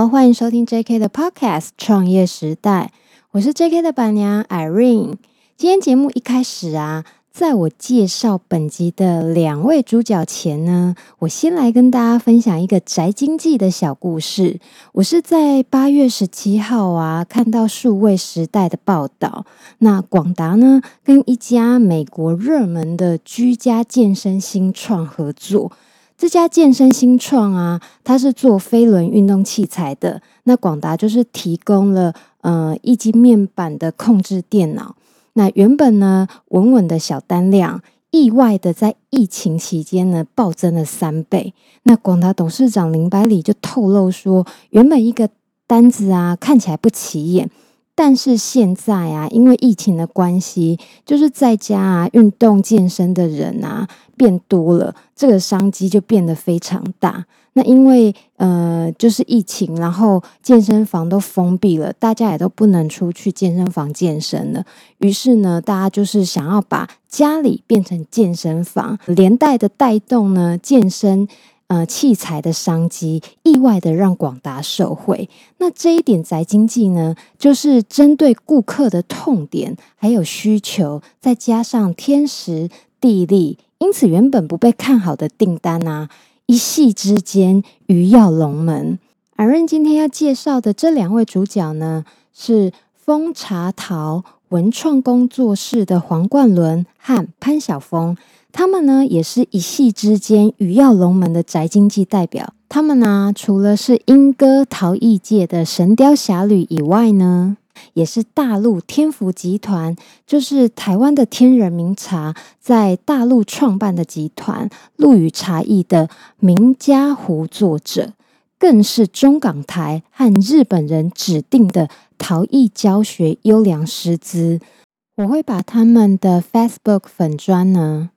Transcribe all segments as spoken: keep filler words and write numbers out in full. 好，欢迎收听 J K 的 Podcast 创业时代，我是 J K 的板娘 Irene。 今天节目一开始啊，在我介绍本集的两位主角前呢，我先来跟大家分享一个宅经济的小故事。我是在八月十七号啊，看到数位时代的报道，那广达呢跟一家美国热门的居家健身新创合作。这家健身新创啊，它是做飞轮运动器材的，那广达就是提供了呃液晶面板的控制电脑。那原本呢稳稳的小单量，意外的在疫情期间呢暴增了三倍。那广达董事长林百里就透露说，原本一个单子啊看起来不起眼，但是现在啊因为疫情的关系，就是在家啊运动健身的人啊变多了，这个商机就变得非常大。那因为呃就是疫情，然后健身房都封闭了，大家也都不能出去健身房健身了，于是呢大家就是想要把家里变成健身房，连带的带动呢健身呃器材的商机，意外的让广达受惠。那这一点宅经济呢，就是针对顾客的痛点还有需求，再加上天时地利，因此原本不被看好的订单啊，一夕之间鱼跃龙门。 Irene 今天要介绍的这两位主角呢，是枫茶陶文创工作室的黄冠伦和潘晓枫，他们呢也是一夕之间鱼跃龙门的宅经济代表。他们呢除了是莺歌陶艺界的神雕侠侣以外呢，也是大陆天福集团，就是台湾的天人茗茶在大陆创办的集团，陆羽茶艺的名家壶作者，更是中港台和日本人指定的陶艺教学优良师资。我会把他们的 Facebook 粉专呢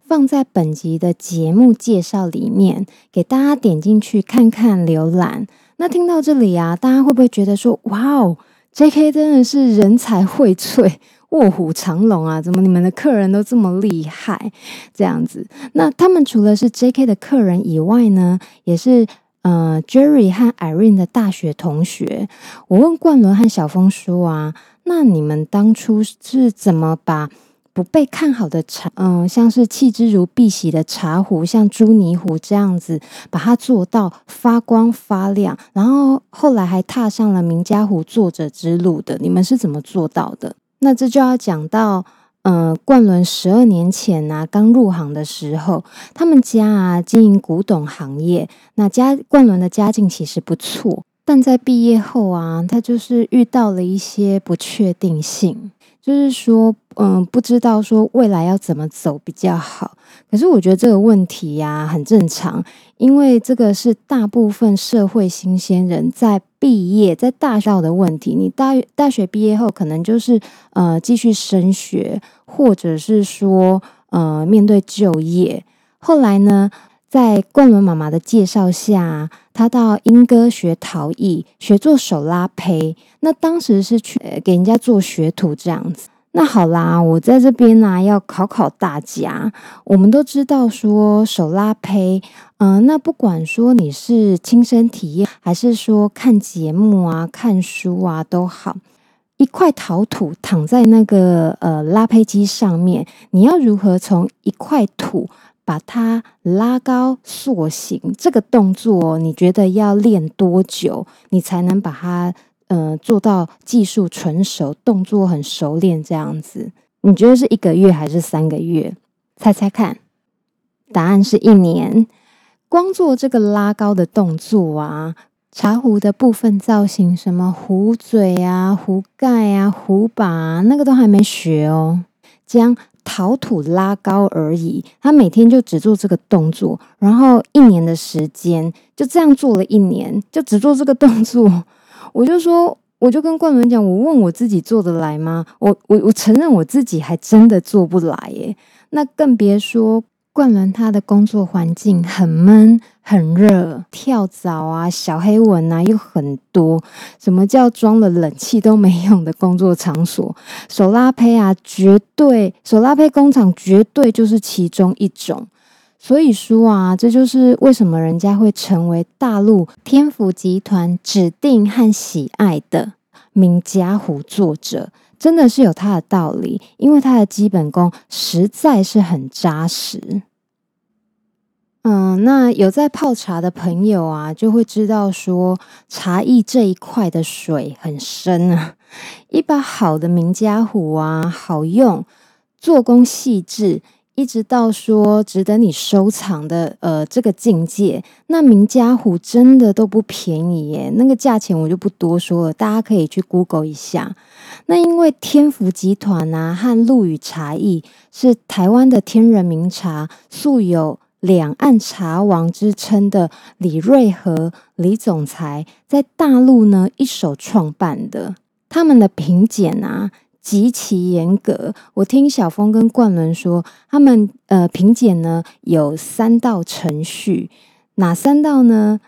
放在本集的节目介绍里面，给大家点进去看看浏览。那听到这里啊，大家会不会觉得说，哇哦，J K 真的是人才荟萃，卧虎藏龙啊，怎么你们的客人都这么厉害这样子。那他们除了是 J K 的客人以外呢，也是呃 Jerry 和 Irene 的大学同学。我问冠伦和晓枫说啊，那你们当初是怎么把不被看好的茶，嗯、呃，像是弃之如敝屣的茶壶，像朱泥壶这样子，把它做到发光发亮，然后后来还踏上了名家壶作者之路的，你们是怎么做到的？那这就要讲到，呃，冠伦十二年前啊，刚入行的时候，他们家啊经营古董行业，那家冠伦的家境其实不错，但在毕业后啊，他就是遇到了一些不确定性。就是说嗯，不知道说未来要怎么走比较好。可是我觉得这个问题呀、啊、很正常，因为这个是大部分社会新鲜人在毕业在大学的问题。你大大学毕业后可能就是呃继续升学，或者是说呃面对就业。后来呢，在冠伦妈妈的介绍下，她到莺歌学陶艺，学做手拉胚。那当时是去给人家做学徒这样子。那好啦，我在这边呢、啊、要考考大家。我们都知道说手拉胚，嗯、呃，那不管说你是亲身体验，还是说看节目啊、看书啊都好。一块陶土躺在那个呃拉胚机上面，你要如何从一块土把它拉高塑形，这个动作你觉得要练多久，你才能把它呃做到技术纯熟，动作很熟练这样子？你觉得是一个月还是三个月？猜猜看，答案是一年。光做这个拉高的动作啊，茶壶的部分造型，什么壶嘴啊、壶盖啊、壶把啊，那个都还没学哦，将陶土拉高而已。他每天就只做这个动作，然后一年的时间就这样做了一年，就只做这个动作。我就说，我就跟冠伦讲，我问我自己做得来吗？我我我承认我自己还真的做不来耶。那更别说冠伦他的工作环境很闷很热，跳蚤啊、小黑蚊啊又很多，什么叫装了冷气都没用的工作场所？手拉胚啊，绝对手拉胚工厂绝对就是其中一种。所以说啊，这就是为什么人家会成为大陆天府集团指定和喜爱的名家胡作者，真的是有他的道理，因为他的基本功实在是很扎实。嗯，那有在泡茶的朋友啊，就会知道说茶艺这一块的水很深啊。一把好的名家壶啊，好用，做工细致，一直到说值得你收藏的呃这个境界，那名家壶真的都不便宜耶，那个价钱我就不多说了，大家可以去 Google 一下。那因为天府集团啊和陆羽茶艺是台湾的天人名茶，素有两岸茶王之称的李瑞和李总裁在大陆呢一手创办的，他们的评检啊极其严格。我听小峰跟冠伦说，他们呃评检呢有三道程序，哪三道呢？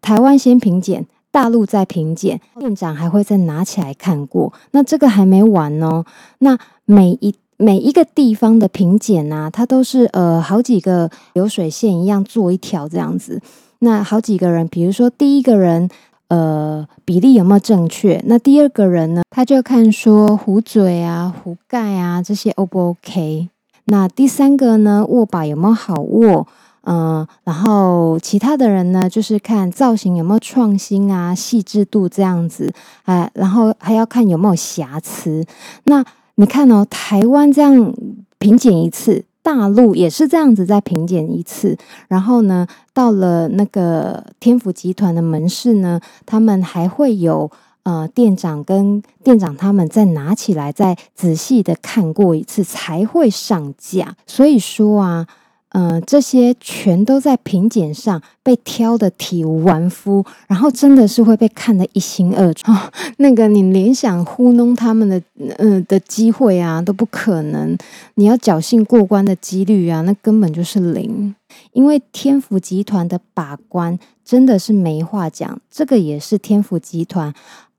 台湾先评检，大陆再评检，店长还会再拿起来看过。那这个还没完哦，那每一每一个地方的评检啊，它都是呃好几个流水线一样做一条这样子。那好几个人，比如说第一个人呃比例有没有正确，那第二个人呢，他就看说壶嘴啊、壶盖啊这些 O 不 OK。那第三个呢，握把有没有好握，嗯，然后其他的人呢，就是看造型有没有创新啊、细致度这样子，哎，然后还要看有没有瑕疵。那你看哦，台湾这样评检一次，大陆也是这样子再评检一次，然后呢，到了那个天府集团的门市呢，他们还会有呃店长跟店长他们再拿起来再仔细的看过一次才会上架。所以说啊，呃，这些全都在评检上被挑得体无完肤，然后真的是会被看得一清二楚。哦、那个你联想糊弄他们的呃的机会啊都不可能，你要侥幸过关的几率啊那根本就是零。因为天府集团的把关真的是没话讲，这个也是天府集团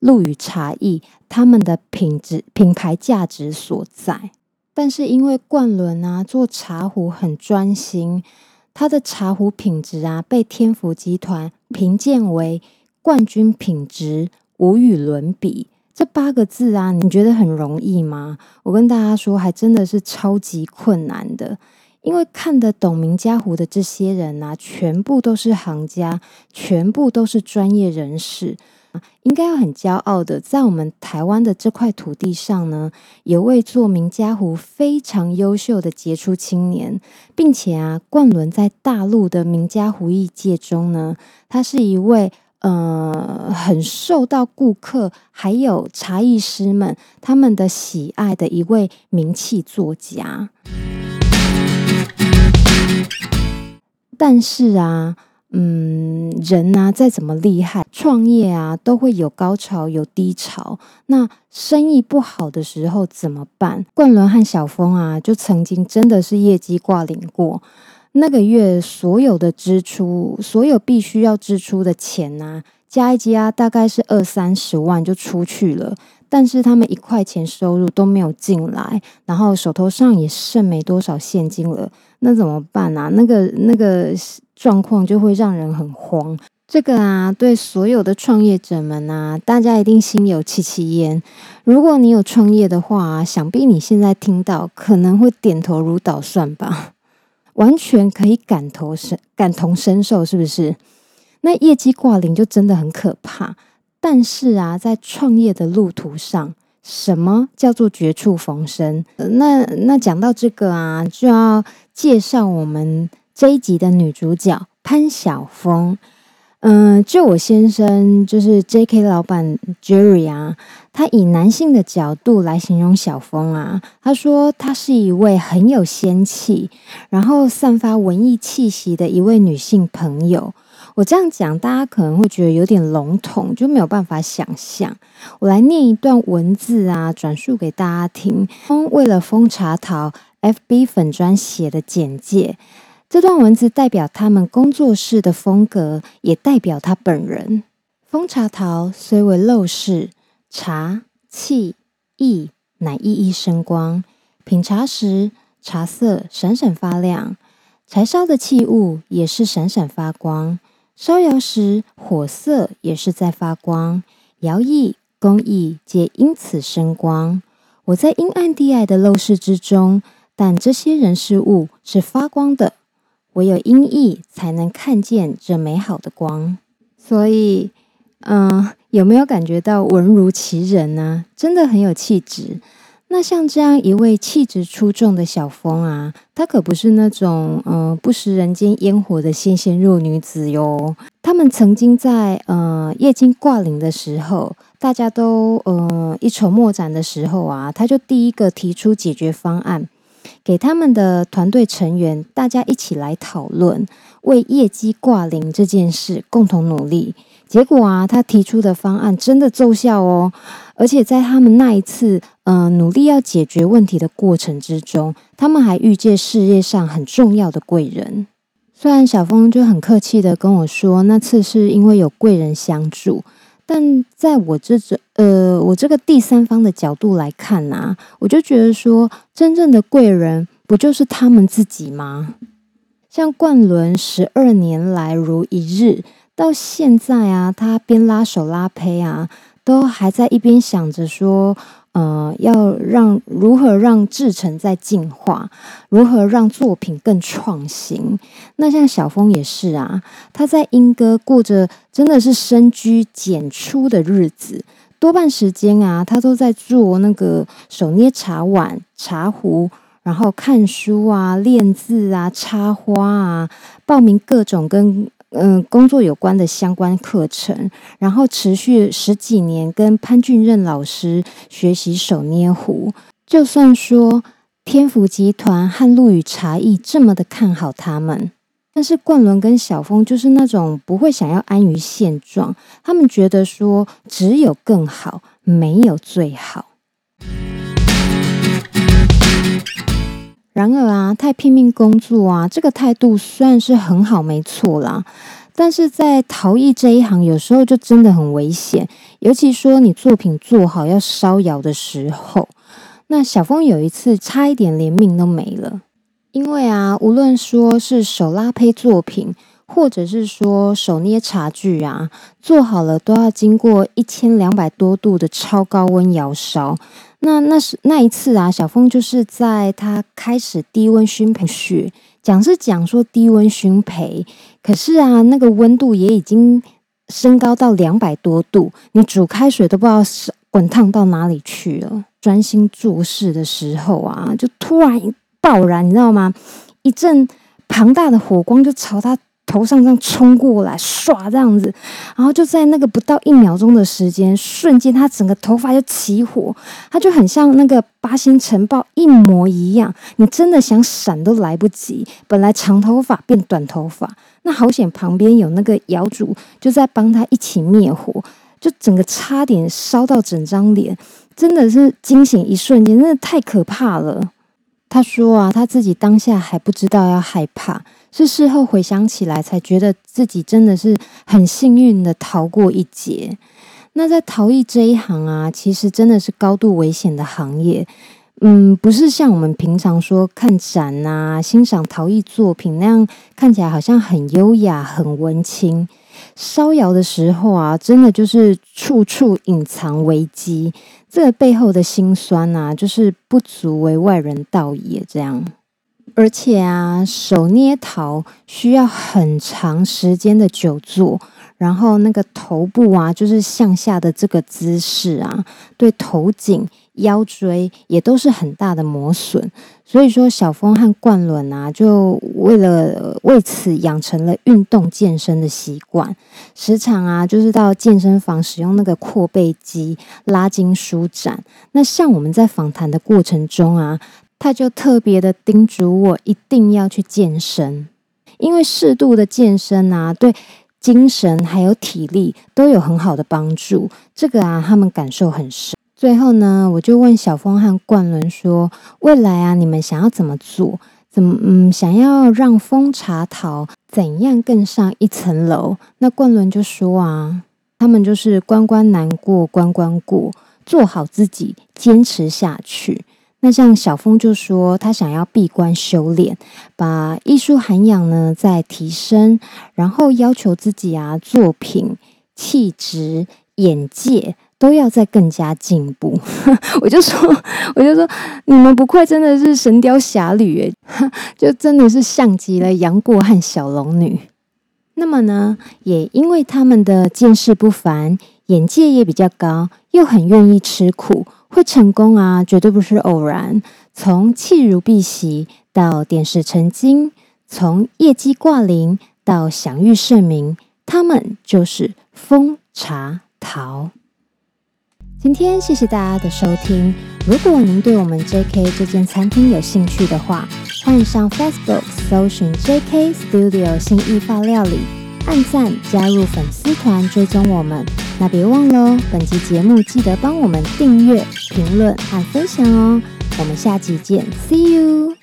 陆羽茶艺他们的品质品牌价值所在。但是因为冠伦啊做茶壶很专心，他的茶壶品质啊被天府集团评鉴为冠军品质，无与伦比。这八个字啊，你觉得很容易吗？我跟大家说，还真的是超级困难的。因为看得懂名家壶的这些人啊，全部都是行家，全部都是专业人士。应该要很骄傲的，在我们台湾的这块土地上呢，有位做名家壶非常优秀的杰出青年，并且啊，冠伦在大陆的名家壶艺界中呢，他是一位呃很受到顾客还有茶艺师们他们的喜爱的一位名气作家。但是啊。嗯，人啊，再怎么厉害，创业啊，都会有高潮有低潮。那生意不好的时候怎么办？冠伦和小峰啊，就曾经真的是业绩挂零过。那个月所有的支出，所有必须要支出的钱啊，加一加大概是二三十万就出去了。但是他们一块钱收入都没有进来，然后手头上也剩没多少现金了，那怎么办啊？那个那个状况就会让人很慌。这个啊，对所有的创业者们啊，大家一定心有戚戚焉。如果你有创业的话、啊，想必你现在听到可能会点头如捣蒜吧，完全可以感同身感同身受，是不是？那业绩挂零就真的很可怕。但是啊，在创业的路途上，什么叫做绝处逢生？呃、那那讲到这个啊，就要介绍我们这一集的女主角潘晓枫。嗯、呃，就我先生就是 J K 老板 Jerry 啊，他以男性的角度来形容晓枫啊，他说她是一位很有仙气，然后散发文艺气息的一位女性朋友。我这样讲，大家可能会觉得有点笼统，就没有办法想象。我来念一段文字啊，转述给大家听。为了风茶桃 F B 粉专写的简介，这段文字代表他们工作室的风格，也代表他本人。风茶桃虽为陋室，茶气意乃熠熠生光。品茶时，茶色闪闪发亮。柴烧的器物也是闪闪发光，烧窑时火色也是在发光，窑艺工艺皆因此生光。我在阴暗低矮的陋室之中，但这些人事物是发光的，唯有音译才能看见这美好的光。所以嗯、呃，有没有感觉到文如其人呢、啊？真的很有气质。那像这样一位气质出众的小峰啊，她可不是那种嗯、呃、不食人间烟火的纤纤弱女子哟。她们曾经在呃夜惊挂铃的时候，大家都呃一筹莫展的时候啊，她就第一个提出解决方案，给他们的团队成员大家一起来讨论，为夜机挂铃这件事共同努力。结果啊，他提出的方案真的奏效哦！而且在他们那一次呃努力要解决问题的过程之中，他们还遇见事业上很重要的贵人。虽然小峰就很客气的跟我说，那次是因为有贵人相助，但在我这种呃我这个第三方的角度来看啊，我就觉得说，真正的贵人不就是他们自己吗？像冠伦十二年来如一日。到现在啊，他边拉手拉胚啊，都还在一边想着说，呃，要让如何让制程再进化，如何让作品更创新。那像小峰也是啊，他在莺歌过着真的是深居简出的日子，多半时间啊，他都在做那个手捏茶碗、茶壶。然后看书啊，练字啊，插花啊，报名各种跟嗯工作有关的相关课程，然后持续十几年跟潘俊任老师学习手捏壶。就算说天福集团和陆羽茶艺这么的看好他们，但是冠伦跟小峰就是那种不会想要安于现状，他们觉得说只有更好，没有最好。然而啊，太拼命工作啊，这个态度虽然是很好没错啦，但是在陶艺这一行有时候就真的很危险，尤其说你作品做好要烧窑的时候。那小峰有一次差一点连命都没了，因为啊，无论说是手拉胚作品或者是说手捏茶具啊，做好了都要经过一千两百多度的超高温窑烧。那那是那一次啊，小峰就是在他开始低温熏培学，讲是讲说低温熏培，可是啊，那个温度也已经升高到两百多度，你煮开水都不知道滚烫到哪里去了。专心做事的时候啊，就突然爆燃，你知道吗？一阵庞大的火光就朝他头上这样冲过来，唰这样子，然后就在那个不到一秒钟的时间，瞬间他整个头发就起火，他就很像那个八仙城堡一模一样，你真的想闪都来不及。本来长头发变短头发，那好险旁边有那个窑主就在帮他一起灭火，就整个差点烧到整张脸，真的是惊醒一瞬间，真的太可怕了。他说啊，他自己当下还不知道要害怕，是事后回想起来才觉得自己真的是很幸运的逃过一劫。那在陶艺这一行啊，其实真的是高度危险的行业。嗯，不是像我们平常说看展啊、欣赏陶艺作品那样看起来好像很优雅、很文青。烧窑的时候啊，真的就是处处隐藏危机，这个背后的辛酸啊，就是不足为外人道也这样。而且啊，手捏陶需要很长时间的久坐，然后那个头部啊，就是向下的这个姿势啊，对头颈、腰椎也都是很大的磨损。所以说，小峰和冠伦啊，就为了为此养成了运动健身的习惯，时常啊，就是到健身房使用那个扩背机拉筋舒展。那像我们在访谈的过程中啊，他就特别的叮嘱我一定要去健身，因为适度的健身啊，对精神还有体力都有很好的帮助，这个啊，他们感受很深。最后呢，我就问小峰和冠伦说，未来啊，你们想要怎么做？怎么嗯，想要让风茶陶怎样更上一层楼？那冠伦就说啊，他们就是关关难过关关过，做好自己，坚持下去。那像小峰就说，他想要闭关修炼，把艺术涵养呢再提升，然后要求自己啊作品、气质、眼界都要再更加进步。我就说，我就说，你们不愧真的是神雕侠侣耶，就真的是像极了杨过和小龙女。那么呢，也因为他们的见识不凡，眼界也比较高，又很愿意吃苦，会成功啊，绝对不是偶然。从弃如敝屣到点石成金，从业绩挂零到享誉盛名，他们就是风茶桃。今天谢谢大家的收听，如果您对我们 J K 这间餐厅有兴趣的话，欢迎上 Facebook 搜寻 J K Studio 新意法料理，按赞加入粉丝团追踪我们。那别忘了哦，本期节目记得帮我们订阅、评论和分享哦，我们下期见 ，See you。